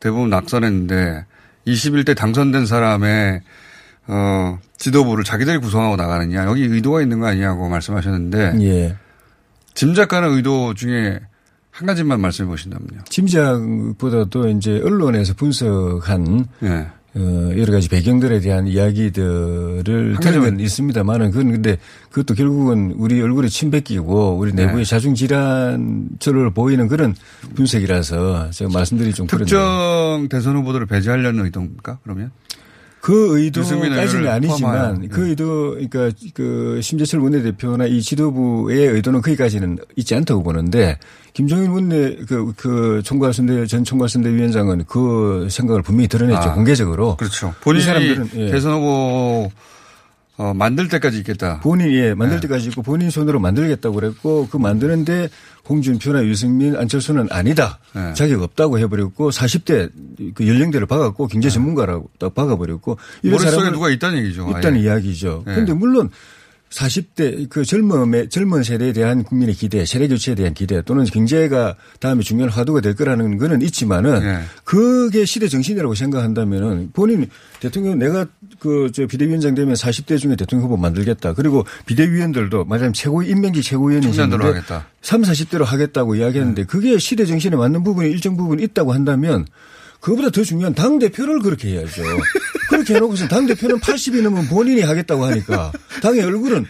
대부분 낙선했는데 이십일 대 당선된 사람의 어, 지도부를 자기들이 구성하고 나가느냐 여기 의도가 있는 거 아니냐고 말씀하셨는데 예. 짐작가는 의도 중에 한 가지만 말씀해 보신다면요. 짐작보다도 이제 언론에서 분석한 네. 어, 여러 가지 배경들에 대한 이야기들을 들은 있습니다만은 그건 근데 그것도 결국은 우리 얼굴에 침 뱉기고 우리 내부의 네. 자중 질환처럼 보이는 그런 분석이라서 제가 말씀드리기 좀 그런데 특정 대선 후보들을 배제하려는 의도입니까? 그러면? 그 의도까지는 아니지만 네. 그 의도 그러니까 그 심재철 원내대표나 이 지도부의 의도는 거기까지는 있지 않다고 보는데 김종인 원내 그, 그 총괄선대 전 총괄선대위원장은 그 생각을 분명히 드러냈죠. 아, 공개적으로. 그렇죠. 본인이 이 사람들은 예. 대선 후보 어, 만들 때까지 있겠다. 본인이 예, 만들 예. 때까지 있고 본인 손으로 만들겠다고 그랬고 그 만드는데 홍준표나 유승민 안철수는 아니다. 예. 자격 없다고 해버렸고 사십 대 그 연령대를 박았고 경제 전문가라고 딱 박아버렸고. 머릿속에 누가 있다는 얘기죠. 있다는 아예. 이야기죠. 그런데 예. 물론 사십 대 그 젊음의 젊은 세대에 대한 국민의 기대, 세대 교체에 대한 기대 또는 경제가 다음에 중요한 화두가 될 거라는 거는 있지만은 네. 그게 시대 정신이라고 생각한다면은 본인 대통령 내가 그 저 비대위원장 되면 사십 대 중에 대통령 후보 만들겠다. 그리고 비대위원들도 만약에 최고 임명직 최고위원이신데 하겠다. 삼사십 대로 하겠다고 이야기했는데 네. 그게 시대 정신에 맞는 부분이 일정 부분 있다고 한다면 그보다 더 중요한 당 대표를 그렇게 해야죠. 그렇게 해놓고서 당 대표는 팔십이 넘으면 본인이 하겠다고 하니까 당의 얼굴은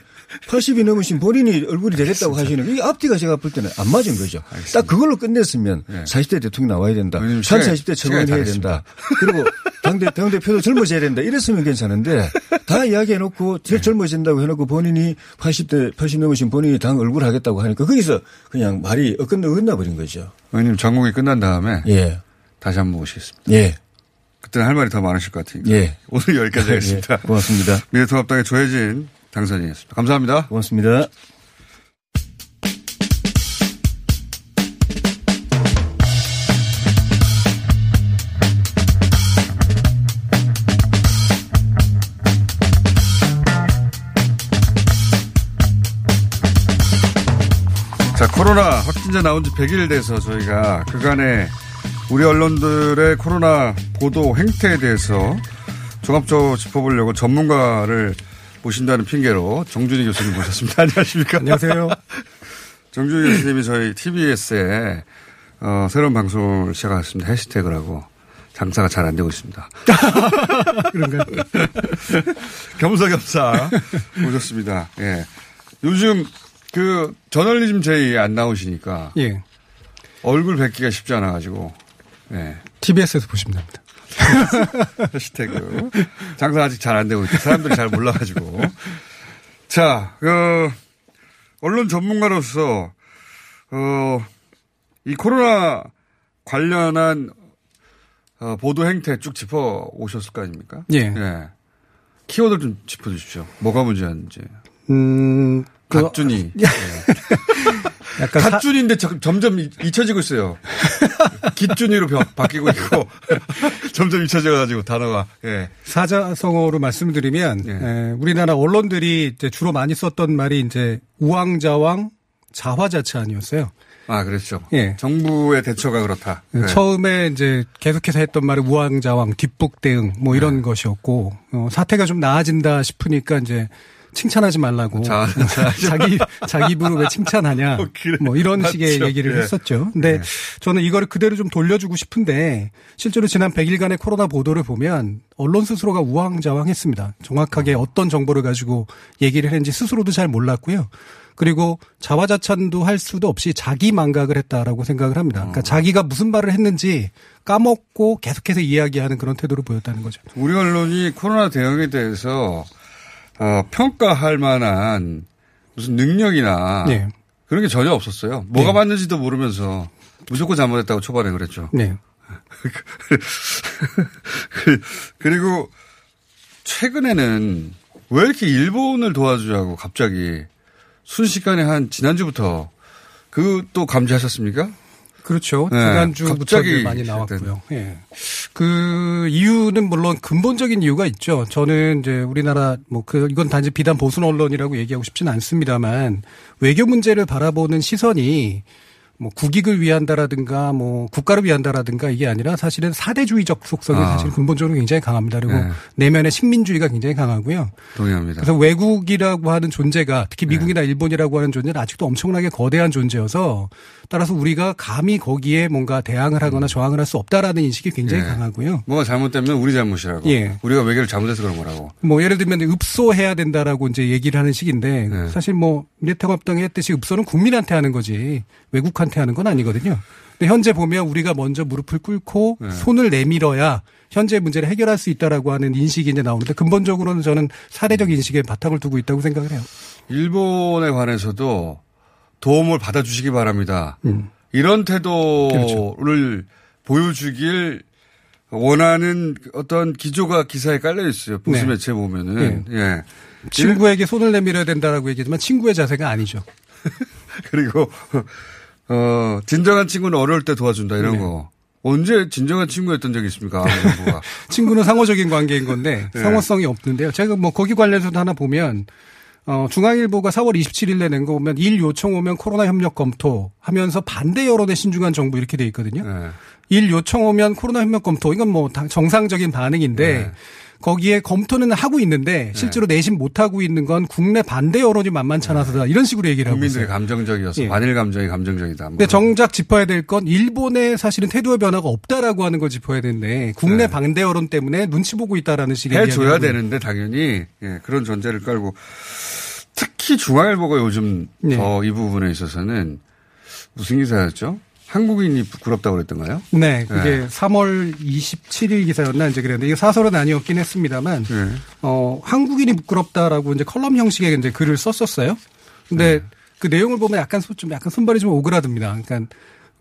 팔십이 넘으신 본인이 얼굴이 되겠다고 하시는 이 앞뒤가 제가 볼 때는 안 맞은 거죠. 알겠습니다. 딱 그걸로 끝냈으면 네. 사십 대 대통령 나와야 된다. 삼사십 대 청원해야 된다. 그리고 당 대표도 젊어져야 된다. 이랬으면 괜찮은데 다 이야기해놓고 네. 젊어진다고 해놓고 본인이 팔십 대 팔십 넘으신 본인이 당 얼굴 하겠다고 하니까 거기서 그냥 말이 어긋나 버린 거죠. 의원님 전공이 끝난 다음에. 예. 다시 한번 오시겠습니다. 예. 그때는 할 말이 더 많으실 것 같으니까. 예. 오늘 여기까지 하겠습니다. 예. 고맙습니다. 미래통합당의 조해진 당선인이었습니다. 감사합니다. 고맙습니다. 자, 코로나 확진자 나온 지 백 일 돼서 저희가 그간에 우리 언론들의 코로나 보도 행태에 대해서 종합적으로 짚어보려고 전문가를 모신다는 핑계로 정준희 교수님 모셨습니다. 안녕하십니까? 안녕하세요. 정준희 교수님이 저희 티비에스에 어, 새로운 방송을 시작하셨습니다. 해시태그라고. 장사가 잘 안 되고 있습니다. 그런가요? 겸사겸사 모셨습니다. 예. 요즘 그 저널리즘 제이 안 나오시니까 예. 얼굴 뵙기가 쉽지 않아가지고. 네. 티비에스에서 보시면 됩니다. 해시태그. 장사 아직 잘 안 되고 있다. 사람들이 잘 몰라가지고. 자, 그, 언론 전문가로서, 어, 이 코로나 관련한 어, 보도 행태 쭉 짚어 오셨을 거 아닙니까? 예. 네. 키워드 좀 짚어 주십시오. 뭐가 문제였는지. 음, 그... 박준희. 네. 약간 갓준인데 사... 점점 잊혀지고 있어요. 깃준이로 바뀌고 있고 점점 잊혀져가지고 단어가. 예. 사자성어로 말씀드리면 예. 에, 우리나라 언론들이 이제 주로 많이 썼던 말이 이제 우왕좌왕 자화자찬이었어요. 아 그렇죠. 예. 정부의 대처가 그렇다. 예. 처음에 이제 계속해서 했던 말이 우왕좌왕 뒷북대응 뭐 이런 예. 것이었고 어, 사태가 좀 나아진다 싶으니까 이제. 칭찬하지 말라고. 자, 자, 자기, 자기 입으로 왜 칭찬하냐. 어, 그래. 뭐 이런 맞죠. 식의 얘기를 네. 했었죠. 근데 네. 저는 이거를 그대로 좀 돌려주고 싶은데 실제로 지난 백 일간의 코로나 보도를 보면 언론 스스로가 우왕좌왕 했습니다. 정확하게 어. 어떤 정보를 가지고 얘기를 했는지 스스로도 잘 몰랐고요. 그리고 자화자찬도 할 수도 없이 자기 망각을 했다라고 생각을 합니다. 그러니까 어. 자기가 무슨 말을 했는지 까먹고 계속해서 이야기하는 그런 태도를 보였다는 거죠. 우리 언론이 코로나 대응에 대해서 어, 평가할 만한 무슨 능력이나 네. 그런 게 전혀 없었어요. 뭐가 네. 맞는지도 모르면서 무조건 잘못했다고 초반에 그랬죠. 네. 그리고 최근에는 왜 이렇게 일본을 도와주자고 갑자기 순식간에 한 지난주부터 그것도 감지하셨습니까? 그렇죠. 네. 지난주부터 많이 나왔고요. 네. 그 이유는 물론 근본적인 이유가 있죠. 저는 이제 우리나라 뭐 그 이건 단지 비단 보수 언론이라고 얘기하고 싶진 않습니다만 외교 문제를 바라보는 시선이 뭐 국익을 위한다라든가 뭐 국가를 위한다라든가 이게 아니라 사실은 사대주의적 속성이 아. 사실 근본적으로 굉장히 강합니다. 그리고 네. 내면의 식민주의가 굉장히 강하고요. 동의합니다. 그래서 외국이라고 하는 존재가 특히 미국이나 네. 일본이라고 하는 존재는 아직도 엄청나게 거대한 존재여서 따라서 우리가 감히 거기에 뭔가 대항을 하거나 저항을 할 수 없다라는 인식이 굉장히 네. 강하고요. 뭐가 잘못되면 우리 잘못이라고. 예. 우리가 외교를 잘못해서 그런 거라고. 뭐 예를 들면 읍소해야 된다라고 이제 얘기를 하는 식인데 네. 사실 뭐 미래통합당이 했듯이 읍소는 국민한테 하는 거지 외국한테 하는 건 아니거든요. 근데 현재 보면 우리가 먼저 무릎을 꿇고 네. 손을 내밀어야 현재 문제를 해결할 수 있다라고 하는 인식이 이제 나오는데 근본적으로는 저는 사대적 인식에 바탕을 두고 있다고 생각을 해요. 일본에 관해서도 도움을 받아주시기 바랍니다. 음. 이런 태도를 그렇죠. 보여주길 원하는 어떤 기조가 기사에 깔려 있어요. 보수 매체 네. 보면은 네. 예. 친구에게 손을 내밀어야 된다라고 얘기하지만 친구의 자세가 아니죠. 그리고 어, 진정한 친구는 어려울 때 도와준다, 이런 네. 거. 언제 진정한 친구였던 적이 있습니까? 친구는 상호적인 관계인 건데, 네. 상호성이 없는데요. 제가 뭐, 거기 관련해서도 하나 보면, 어, 중앙일보가 사월 이십칠일에 낸 거 보면 일 요청 오면 코로나 협력 검토 하면서 반대 여론의 신중한 정부 이렇게 돼 있거든요. 네. 일 요청 오면 코로나 협력 검토 이건 뭐 정상적인 반응인데 네. 거기에 검토는 하고 있는데 실제로 네. 내심 못하고 있는 건 국내 반대 여론이 만만찮아서다. 네. 이런 식으로 얘기를 하고 있어요. 국민들이 감정적이어서 예. 반일 감정이 감정적이다. 근데 정작 짚어야 될 건 일본의 사실은 태도의 변화가 없다라고 하는 걸 짚어야 되는데 국내 네. 반대 여론 때문에 눈치 보고 있다라는 식의 해줘야 되는데 당연히 예, 그런 전제를 깔고 특히 중앙일보가 요즘 네. 더 이 부분에 있어서는 무슨 기사였죠? 한국인이 부끄럽다고 그랬던가요? 네. 그게 네. 삼월 이십칠일 기사였나 이제 그랬는데 이게 사설은 아니었긴 했습니다만 네. 어, 한국인이 부끄럽다라고 이제 컬럼 형식의 이제 글을 썼었어요. 근데 네. 그 내용을 보면 약간 좀 약간 손발이 좀 오그라듭니다. 그러니까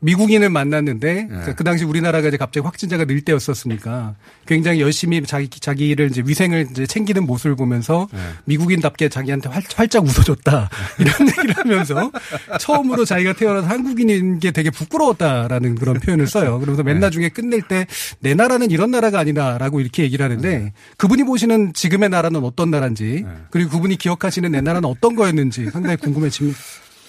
미국인을 만났는데 네. 그 당시 우리나라가 이제 갑자기 확진자가 늘 때였었으니까 굉장히 열심히 자기 자기를 이제 위생을 이제 챙기는 모습을 보면서 네. 미국인답게 자기한테 활, 활짝 웃어줬다 이런 얘기를 하면서 처음으로 자기가 태어난 한국인인 게 되게 부끄러웠다라는 그런 표현을 써요. 그러면서 맨 나중에 끝낼 때 내 나라는 이런 나라가 아니다라고 이렇게 얘기를 하는데 네. 그분이 보시는 지금의 나라는 어떤 나라인지 네. 그리고 그분이 기억하시는 내 나라는 어떤 거였는지 상당히 궁금해집니다.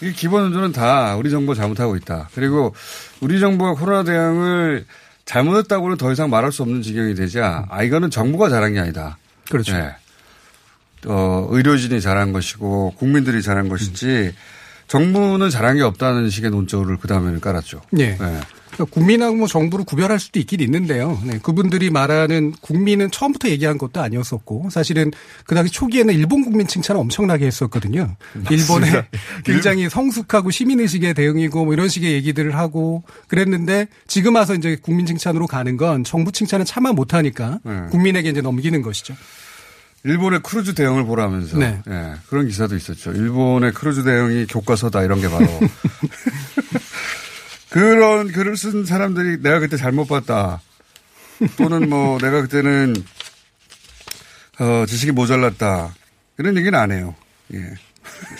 이 기본 논조는 다 우리 정부가 잘못하고 있다. 그리고 우리 정부가 코로나 대응을 잘못했다고는 더 이상 말할 수 없는 지경이 되자, 아, 이거는 정부가 잘한 게 아니다. 그렇죠. 네. 어, 의료진이 잘한 것이고, 국민들이 잘한 것이지, 음. 정부는 잘한 게 없다는 식의 논조를 그 다음에는 깔았죠. 네. 네. 그러니까 국민하고 뭐 정부를 구별할 수도 있긴 있는데요. 네, 그분들이 말하는 국민은 처음부터 얘기한 것도 아니었었고 사실은 그 당시 초기에는 일본 국민 칭찬을 엄청나게 했었거든요. 맞습니다. 일본에 굉장히 성숙하고 시민의식의 대응이고 뭐 이런 식의 얘기들을 하고 그랬는데 지금 와서 이제 국민 칭찬으로 가는 건 정부 칭찬은 차마 못하니까 네. 국민에게 이제 넘기는 것이죠. 일본의 크루즈 대응을 보라면서 네. 네, 그런 기사도 있었죠. 일본의 크루즈 대응이 교과서다 이런 게 바로. 그런 글을 쓴 사람들이 내가 그때 잘못 봤다. 또는 뭐 내가 그때는 어, 지식이 모자랐다. 이런 얘기는 안 해요. 예.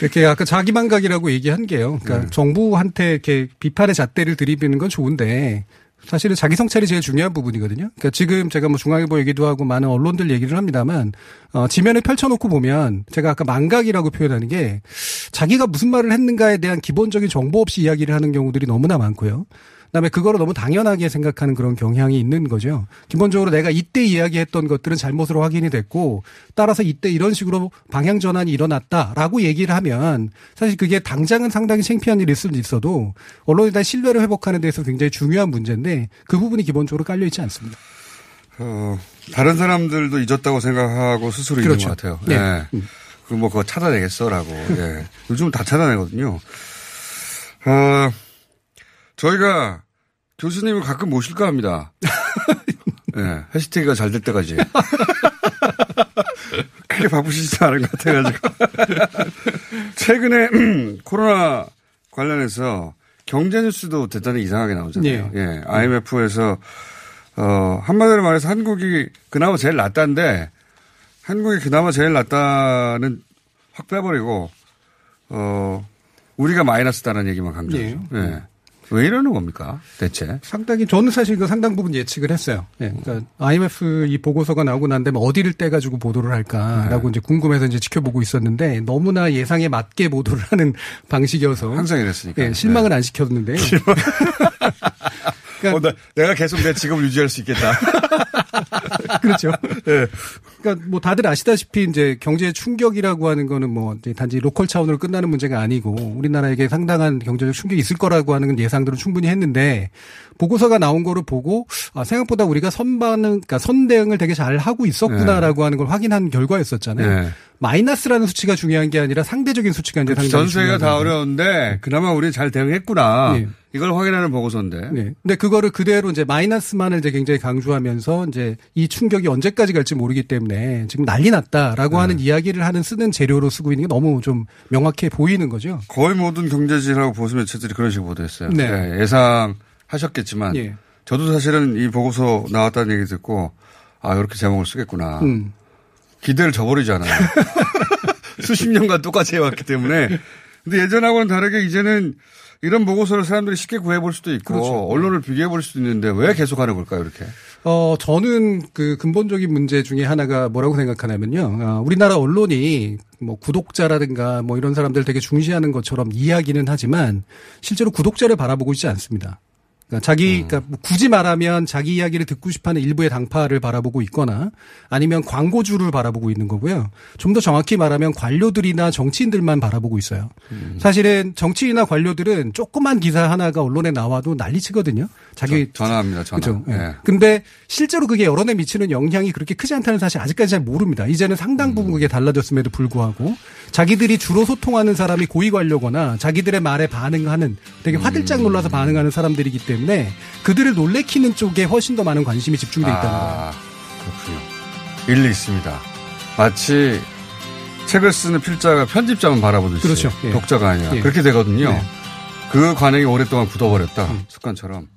이렇게 아까 자기만각이라고 얘기한 게요. 그러니까 네. 정부한테 이렇게 비판의 잣대를 들이비는 건 좋은데 사실은 자기 성찰이 제일 중요한 부분이거든요. 그러니까 지금 제가 뭐 중앙일보 얘기도 하고 많은 언론들 얘기를 합니다만 어, 지면을 펼쳐놓고 보면 제가 아까 망각이라고 표현하는 게 자기가 무슨 말을 했는가에 대한 기본적인 정보 없이 이야기를 하는 경우들이 너무나 많고요. 그다음에 그거를 너무 당연하게 생각하는 그런 경향이 있는 거죠. 기본적으로 내가 이때 이야기했던 것들은 잘못으로 확인이 됐고 따라서 이때 이런 식으로 방향 전환이 일어났다라고 얘기를 하면 사실 그게 당장은 상당히 창피한 일일 수도 있어도 언론에 대한 신뢰를 회복하는 데서 굉장히 중요한 문제인데 그 부분이 기본적으로 깔려 있지 않습니다. 어, 다른 사람들도 잊었다고 생각하고 스스로 그렇죠. 있는 것 같아요. 네. 네. 그 뭐 그거 찾아내겠어라고. 네. 요즘 다 찾아내거든요. 어. 저희가 교수님을 가끔 모실까 합니다. 네, 해시태그가 잘 될 때까지. 크게 바쁘시지도 않은 것 같아가지고. 최근에 코로나 관련해서 경제뉴스도 대단히 이상하게 나오잖아요. 예. 예, 아이엠에프에서 어, 한마디로 말해서 한국이 그나마 제일 낫다인데 한국이 그나마 제일 낫다는 확 빼버리고 어, 우리가 마이너스다라는 얘기만 강조하죠. 예. 예. 왜 이러는 겁니까, 대체? 상당히, 저는 사실 그 상당 부분 예측을 했어요. 예. 네, 그러니까 아이엠에프 이 보고서가 나오고 난 다음에 어디를 떼가지고 보도를 할까라고 네. 이제 궁금해서 이제 지켜보고 있었는데 너무나 예상에 맞게 보도를 하는 방식이어서. 항상 이랬으니까. 네, 실망을 네. 안 시켰는데요. 실망. 그러니까 어, 나, 내가 계속 내 직업을 유지할 수 있겠다. 그렇죠. 네. 그러니까 뭐 다들 아시다시피 이제 경제 충격이라고 하는 거는 뭐 단지 로컬 차원으로 끝나는 문제가 아니고 우리나라에게 상당한 경제적 충격이 있을 거라고 하는 예상들은 충분히 했는데 보고서가 나온 거를 보고 아, 생각보다 우리가 선반응, 그러니까 선대응을 되게 잘 하고 있었구나라고 네. 하는 걸 확인한 결과였었잖아요. 네. 마이너스라는 수치가 중요한 게 아니라 상대적인 수치가 이제 상당히 전세가 다 어려운데 그나마 우리 잘 대응했구나. 네. 이걸 확인하는 보고서인데. 네. 근데 그거를 그대로 이제 마이너스만을 이제 굉장히 강조하면서 이제 이 충격이 언제까지 갈지 모르기 때문에 지금 난리 났다라고 네. 하는 이야기를 하는 쓰는 재료로 쓰고 있는 게 너무 좀 명확해 보이는 거죠. 거의 모든 경제지라고 보수 매체들이 그런 식으로 보도했어요. 네. 네. 예상하셨겠지만 네. 저도 사실은 이 보고서 나왔다는 얘기 듣고 아, 이렇게 제목을 쓰겠구나. 음. 기대를 저버리잖아요. 수십 년간 똑같이 해왔기 때문에. 근데 예전하고는 다르게 이제는 이런 보고서를 사람들이 쉽게 구해볼 수도 있고 그렇죠. 언론을 비교해볼 수도 있는데 왜 계속하는 걸까요 이렇게? 어 저는 그 근본적인 문제 중에 하나가 뭐라고 생각하냐면요. 어, 우리나라 언론이 뭐 구독자라든가 뭐 이런 사람들 되게 중시하는 것처럼 이야기는 하지만 실제로 구독자를 바라보고 있지 않습니다. 그러니까 자기 음. 그러니까 굳이 말하면 자기 이야기를 듣고 싶어하는 일부의 당파를 바라보고 있거나 아니면 광고주를 바라보고 있는 거고요. 좀 더 정확히 말하면 관료들이나 정치인들만 바라보고 있어요. 음. 사실은 정치인이나 관료들은 조그만 기사 하나가 언론에 나와도 난리치거든요. 자기 저, 전화합니다. 전화. 그렇죠. 네. 근데 실제로 그게 여론에 미치는 영향이 그렇게 크지 않다는 사실 아직까지 잘 모릅니다. 이제는 상당 부분 그게 달라졌음에도 불구하고 자기들이 주로 소통하는 사람이 고위 관료거나 자기들의 말에 반응하는 되게 화들짝 놀라서 반응하는 사람들이기 때문에. 네, 그들을 놀래키는 쪽에 훨씬 더 많은 관심이 집중돼 있다는 거예요. 아, 그렇군요. 일리 있습니다. 마치 책을 쓰는 필자가 편집자만 바라보듯이 그렇죠. 예. 독자가 아니라 예. 그렇게 되거든요. 네. 그 관행이 오랫동안 굳어버렸다. 음. 습관처럼.